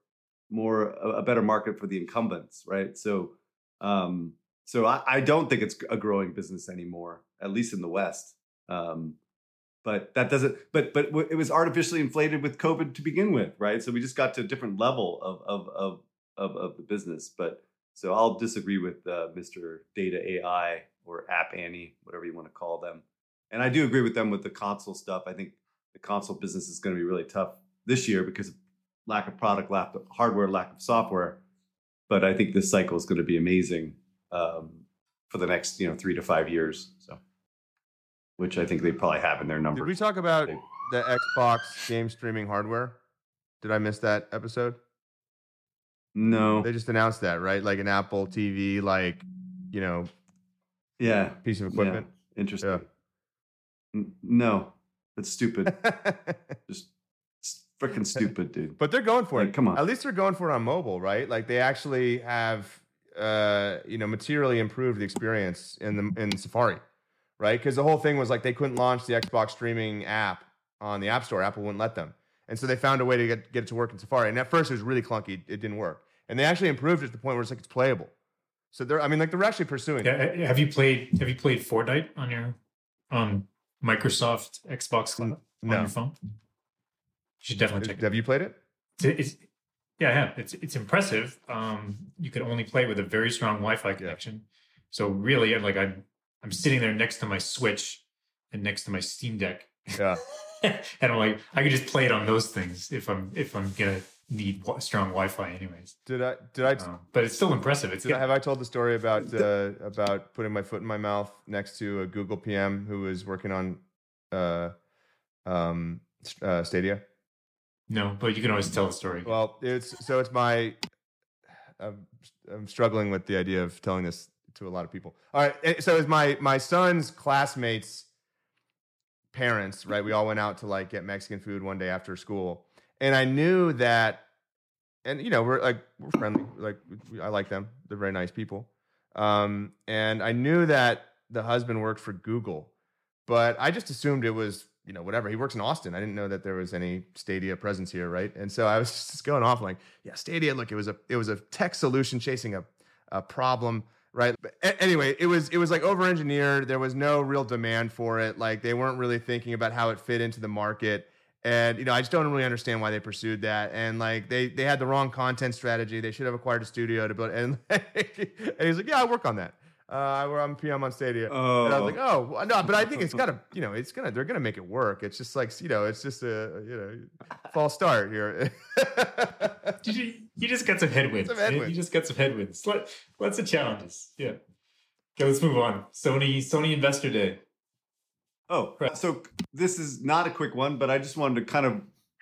more a better market for the incumbents. Right. So um, so I, I don't think it's a growing business anymore, at least in the West. Um, but that doesn't but but it was artificially inflated with COVID to begin with. Right. So we just got to a different level of of of of, of the business. But so I'll disagree with uh, Mister data A I. Or App Annie, whatever you want to call them. And I do agree with them with the console stuff. I think the console business is going to be really tough this year because of lack of product, lack of hardware, lack of software. But I think this cycle is going to be amazing um, for the next, you know, three to five years. So, which I think they probably have in their numbers. Did we talk about the Xbox game streaming hardware? Did I miss that episode? No. They just announced that, right? Like an Apple T V, like, you know, yeah, piece of equipment. Yeah. Interesting. Yeah. N- no, that's stupid. Just freaking stupid, dude. But they're going for like, it. Come on. At least they're going for it on mobile, right? Like they actually have, uh, you know, materially improved the experience in the in Safari, right? Because the whole thing was like they couldn't launch the Xbox streaming app on the App Store. Apple wouldn't let them, and so they found a way to get get it to work in Safari. And at first, it was really clunky. It didn't work, and they actually improved it to the point where it's like it's playable. So they're, I mean, like they're actually pursuing. Yeah, have you played? Have you played Fortnite on your, um, Microsoft Xbox Cloud no. on your phone? You should definitely check it. Have you played it? It's, it's, yeah, I have. It's it's impressive. Um, you can only play with a very strong Wi-Fi connection. Yeah. So really, I'm like I'm I'm sitting there next to my Switch and next to my Steam Deck. Yeah. And I'm like, I could just play it on those things if I'm if I'm gonna. need strong Wi-Fi anyways. Did I? Did I? Uh, but it's still impressive. It's did I, have I told the story about uh, about putting my foot in my mouth next to a Google P M who was working on uh, um, uh, Stadia? No, but you can always tell the story. Well, it's so it's my. I'm, I'm struggling with the idea of telling this to a lot of people. All right, so it's my my son's classmates' parents. Right, we all went out to like get Mexican food one day after school. And I knew that, and you know, we're like we're friendly, like I like them, they're very nice people. Um, and I knew that the husband worked for Google, but I just assumed it was, you know, whatever. He works in Austin. I didn't know that there was any Stadia presence here, right? And so I was just going off like, yeah, Stadia. Look, it was a it was a tech solution chasing a a problem, right? But a- anyway, it was it was like over engineered. There was no real demand for it. Like they weren't really thinking about how it fit into the market. And, you know, I just don't really understand why they pursued that. And, like, they they had the wrong content strategy. They should have acquired a studio to build. And, like, and he's like, yeah, I work on that. Uh, I'm P M on Stadia. Oh. And I was like, oh, well, no, but I think it's got to, you know, it's going to, they're going to make it work. It's just like, you know, it's just a, you know, false start here. Did you, you just got some headwinds. Some headwinds. You just got some headwinds. Let, lots of challenges. Yeah. Okay, let's move on. Sony Sony Investor Day. Oh, so this is not a quick one, but I just wanted to kind of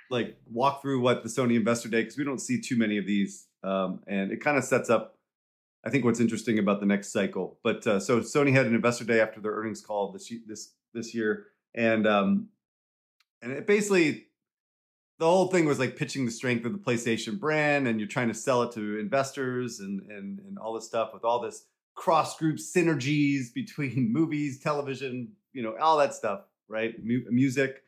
like walk through what the Sony Investor Day, because we don't see too many of these. Um, and it kind of sets up, I think, what's interesting about the next cycle. But uh, so Sony had an Investor Day after their earnings call this this this year. And um, and it basically, the whole thing was like pitching the strength of the PlayStation brand, and you're trying to sell it to investors and and, and all this stuff with all this cross-group synergies between movies, television, you know, all that stuff, right? M- music.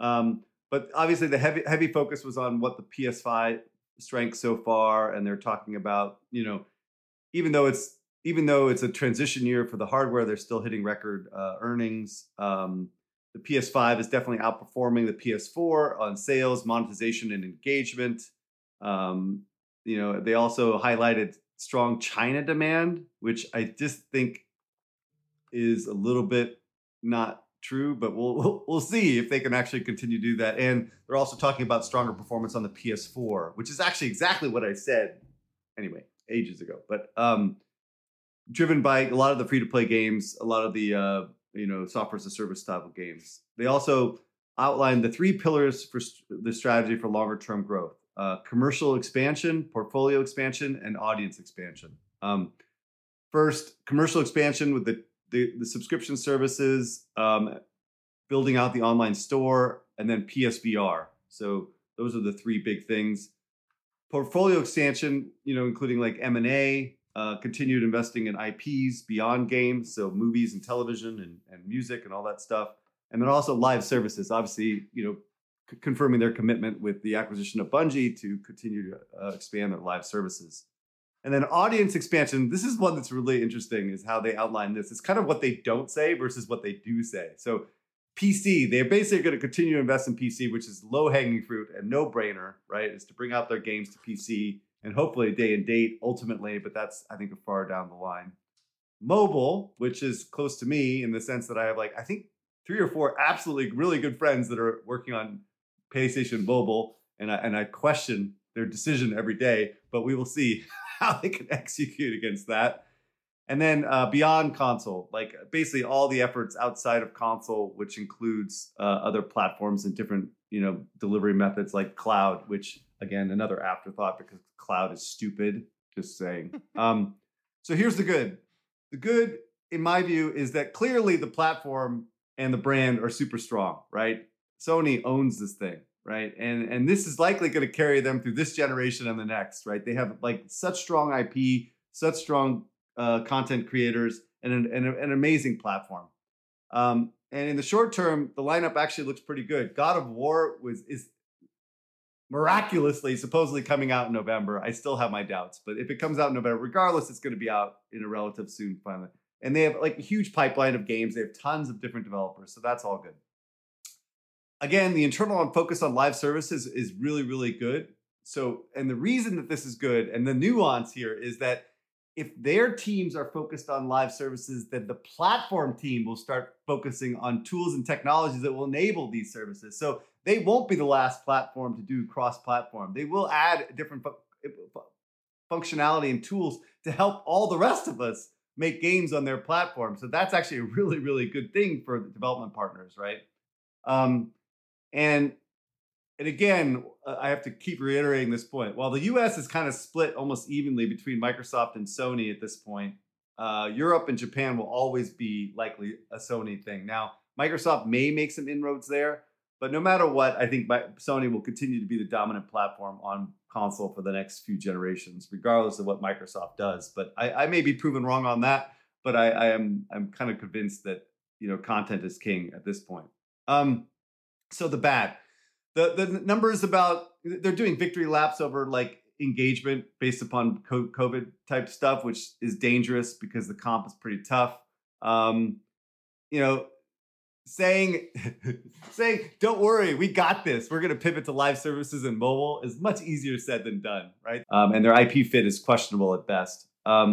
Um, But obviously the heavy heavy focus was on what the P S five strength so far, and they're talking about, you know, even though it's even though it's a transition year for the hardware, they're still hitting record uh, earnings. Um, the P S five is definitely outperforming the P S four on sales, monetization, and engagement. Um, you know, they also highlighted strong China demand, which I just think is a little bit not true, but we'll we'll see if they can actually continue to do that. And they're also talking about stronger performance on the P S four, which is actually exactly what I said anyway, ages ago. But um, driven by a lot of the free-to-play games, a lot of the uh, you know software as a service type of games. They also outlined the three pillars for st- the strategy for longer-term growth: uh, commercial expansion, portfolio expansion, and audience expansion. Um, first, commercial expansion with the The, the subscription services, um, building out the online store, and then P S V R. So those are the three big things. Portfolio expansion, you know, including like M and A, uh, continued investing in I Ps beyond games, so movies and television and, and music and all that stuff. And then also live services, obviously, you know, c- confirming their commitment with the acquisition of Bungie to continue to uh, expand their live services. And then audience expansion, this is one that's really interesting, is how they outline this. It's kind of what they don't say versus what they do say. So P C, they're basically going to continue to invest in P C, which is low-hanging fruit and no-brainer, right? Is to bring out their games to P C and hopefully day and date ultimately, but that's, I think, far down the line. Mobile, which is close to me in the sense that I have, like, I think three or four absolutely really good friends that are working on PlayStation Mobile, and I, and I question their decision every day, but we will see how they can execute against that. And then uh, beyond console, like basically all the efforts outside of console, which includes uh, other platforms and different, you know, delivery methods like cloud, which again, another afterthought because cloud is stupid, just saying. um, so here's the good. The good, in my view, is that clearly the platform and the brand are super strong, right? Sony owns this thing. Right. And and this is likely going to carry them through this generation and the next. Right. They have like such strong I P, such strong uh, content creators, and an, and an amazing platform. Um, and in the short term, the lineup actually looks pretty good. God of War was is miraculously supposedly coming out in November. I still have my doubts, but if it comes out in November, regardless, it's going to be out in a relative soon finally. And they have like a huge pipeline of games. They have tons of different developers. So that's all good. Again, the internal focus on live services is really, really good. So, and the reason that this is good and the nuance here is that if their teams are focused on live services, then the platform team will start focusing on tools and technologies that will enable these services. So they won't be the last platform to do cross-platform. They will add different fu- functionality and tools to help all the rest of us make games on their platform. So that's actually a really, really good thing for the development partners, right? Um, And and again, I have to keep reiterating this point. While the U S is kind of split almost evenly between Microsoft and Sony at this point, uh, Europe and Japan will always be likely a Sony thing. Now, Microsoft may make some inroads there, but no matter what, I think Sony will continue to be the dominant platform on console for the next few generations, regardless of what Microsoft does. But I, I may be proven wrong on that, but I, I am I'm kind of convinced that, you know, content is king at this point. Um, So the bad, the the numbers about they're doing victory laps over like engagement based upon COVID type stuff, which is dangerous because the comp is pretty tough. Um, you know, saying saying don't worry, we got this. We're gonna pivot to live services and mobile is much easier said than done, right? Um, and their I P fit is questionable at best. Um,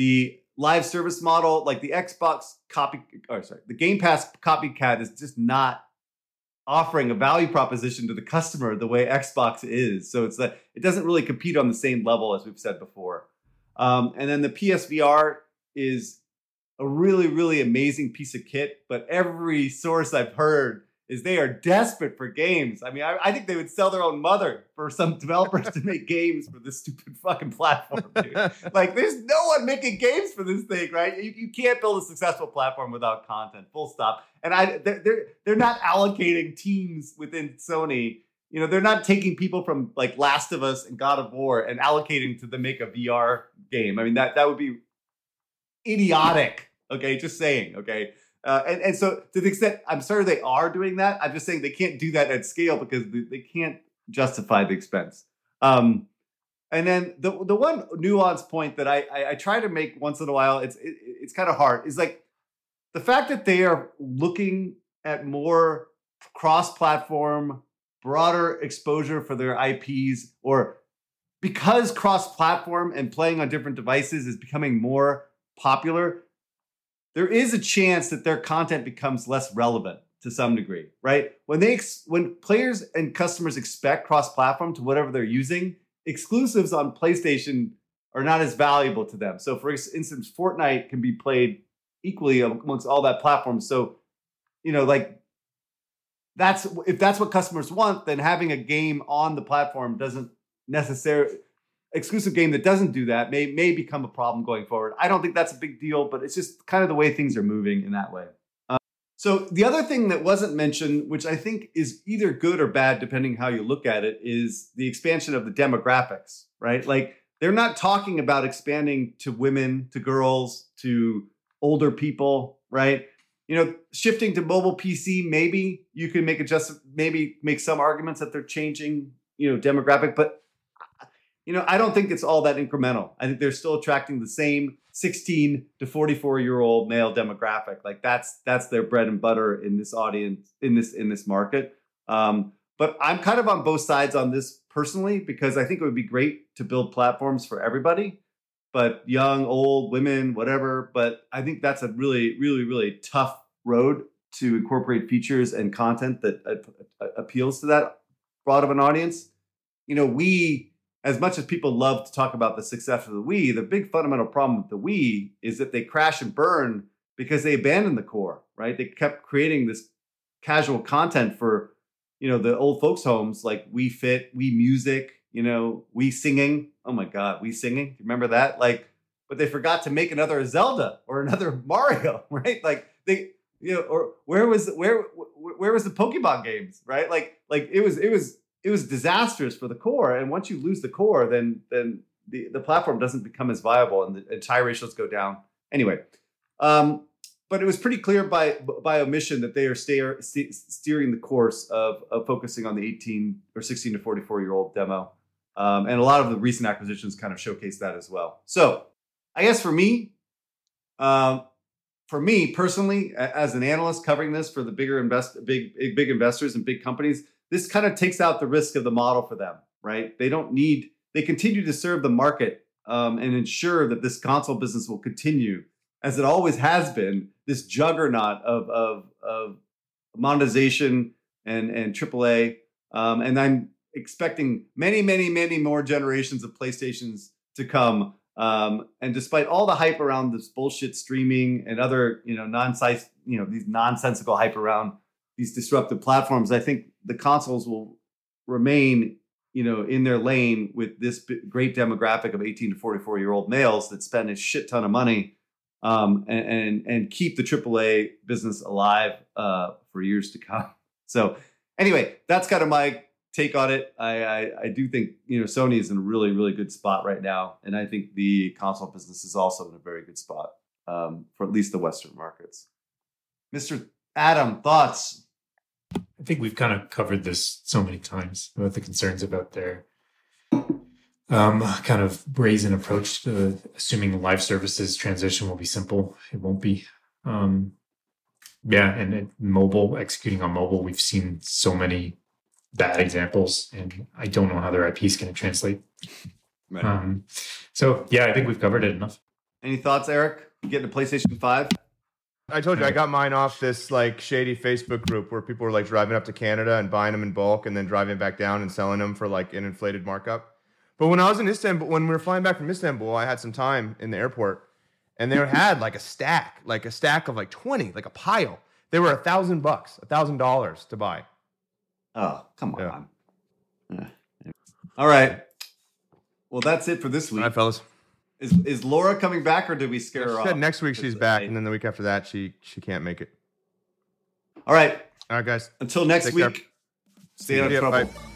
the live service model, like the Xbox copy, or sorry, the Game Pass copycat is just not offering a value proposition to the customer the way Xbox is. So it's that it doesn't really compete on the same level as we've said before. Um, and then the P S V R is a really, really amazing piece of kit, but every source I've heard is they are desperate for games. I mean, I, I think they would sell their own mother for some developers to make games for this stupid fucking platform, dude. Like, there's no one making games for this thing, right? You, you can't build a successful platform without content, full stop. And I, they're, they're they're not allocating teams within Sony. You know, they're not taking people from like Last of Us and God of War and allocating to the make a V R game. I mean, that that would be idiotic. Okay, just saying. Okay. Uh, and, and so to the extent I'm sorry they are doing that, I'm just saying they can't do that at scale because they can't justify the expense. Um, and then the the one nuance point that I, I, I try to make once in a while, it's it, it's kind of hard, is like the fact that they are looking at more cross-platform, broader exposure for their I Ps, or because cross-platform and playing on different devices is becoming more popular, there is a chance that their content becomes less relevant to some degree, right? When they ex- when players and customers expect cross-platform to whatever they're using, exclusives on PlayStation are not as valuable to them. So for instance, Fortnite can be played equally amongst all that platforms. So, you know, like that's if that's what customers want, then having a game on the platform doesn't necessarily exclusive game that doesn't do that may may become a problem going forward. I don't think that's a big deal, but it's just kind of the way things are moving in that way. Um, so the other thing that wasn't mentioned, which I think is either good or bad, depending how you look at it, is the expansion of the demographics, right? Like they're not talking about expanding to women, to girls, to older people, right? You know, shifting to mobile P C, maybe you can make adjust, maybe make some arguments that they're changing, you know, demographic, but you know, I don't think it's all that incremental. I think they're still attracting the same sixteen to forty-four year old male demographic. Like that's that's their bread and butter in this audience, in this in this market. Um, but I'm kind of on both sides on this personally, because I think it would be great to build platforms for everybody. But young, old, women, whatever. But I think that's a really, really, really tough road to incorporate features and content that uh, appeals to that broad of an audience. You know, Wii, as much as people love to talk about the success of the Wii, the big fundamental problem with the Wii is that they crash and burn because they abandoned the core, right? They kept creating this casual content for, you know, the old folks' homes, like Wii Fit, Wii Music, you know, Wii Singing. Oh my God, Wii Singing. Remember that? Like, but they forgot to make another Zelda or another Mario, right? Like they, you know, or where was where where was the Pokemon games, right? Like, like it was it was it was disastrous for the core. And once you lose the core, then then the, the platform doesn't become as viable, and the and tie ratios go down. Anyway, um, but it was pretty clear by by omission that they are steer, st- steering the course of of focusing on the eighteen or sixteen to forty-four year old demo. Um, and a lot of the recent acquisitions kind of showcase that as well. So I guess for me, um, for me personally, as an analyst covering this for the bigger invest, big, big, big investors and big companies, this kind of takes out the risk of the model for them, right? They don't need, they continue to serve the market um, and ensure that this console business will continue as it always has been, this juggernaut of, of, of monetization and, and triple A. Um, and I'm, expecting many, many, many more generations of PlayStations to come. Um, and despite all the hype around this bullshit streaming and other, you know, nonsense, you know, these nonsensical hype around these disruptive platforms, I think the consoles will remain, you know, in their lane with this b- great demographic of eighteen to forty-four year old males that spend a shit ton of money um, and, and, and keep the triple A business alive uh, for years to come. So anyway, that's kind of my take on it. I, I I do think, you know, Sony is in a really, really good spot right now. And I think the console business is also in a very good spot um, for at least the Western markets. Mister Adam, thoughts? I think we've kind of covered this so many times about the concerns about their um, kind of brazen approach to assuming live services transition will be simple. It won't be. Um, yeah. And it, mobile, executing on mobile, we've seen so many bad examples, and I don't know how their I P is going to translate. Right. Um, so yeah, I think we've covered it enough. Any thoughts, Eric? You getting a PlayStation five? I told you, I got mine off this like shady Facebook group where people were like driving up to Canada and buying them in bulk and then driving back down and selling them for like an inflated markup. But when I was in Istanbul, when we were flying back from Istanbul, I had some time in the airport, and they had like a stack, like a stack of like twenty, like a pile. They were a thousand bucks, a thousand dollars to buy. Oh, come on. Yeah. Yeah. All right. Well, that's it for this week. All right, fellas. Is is Laura coming back, or did we scare yeah, she her said off? Next week she's back, and then the week after that she she can't make it. All right. All right, guys. Until next Take week. Care. Stay out of trouble. Bye.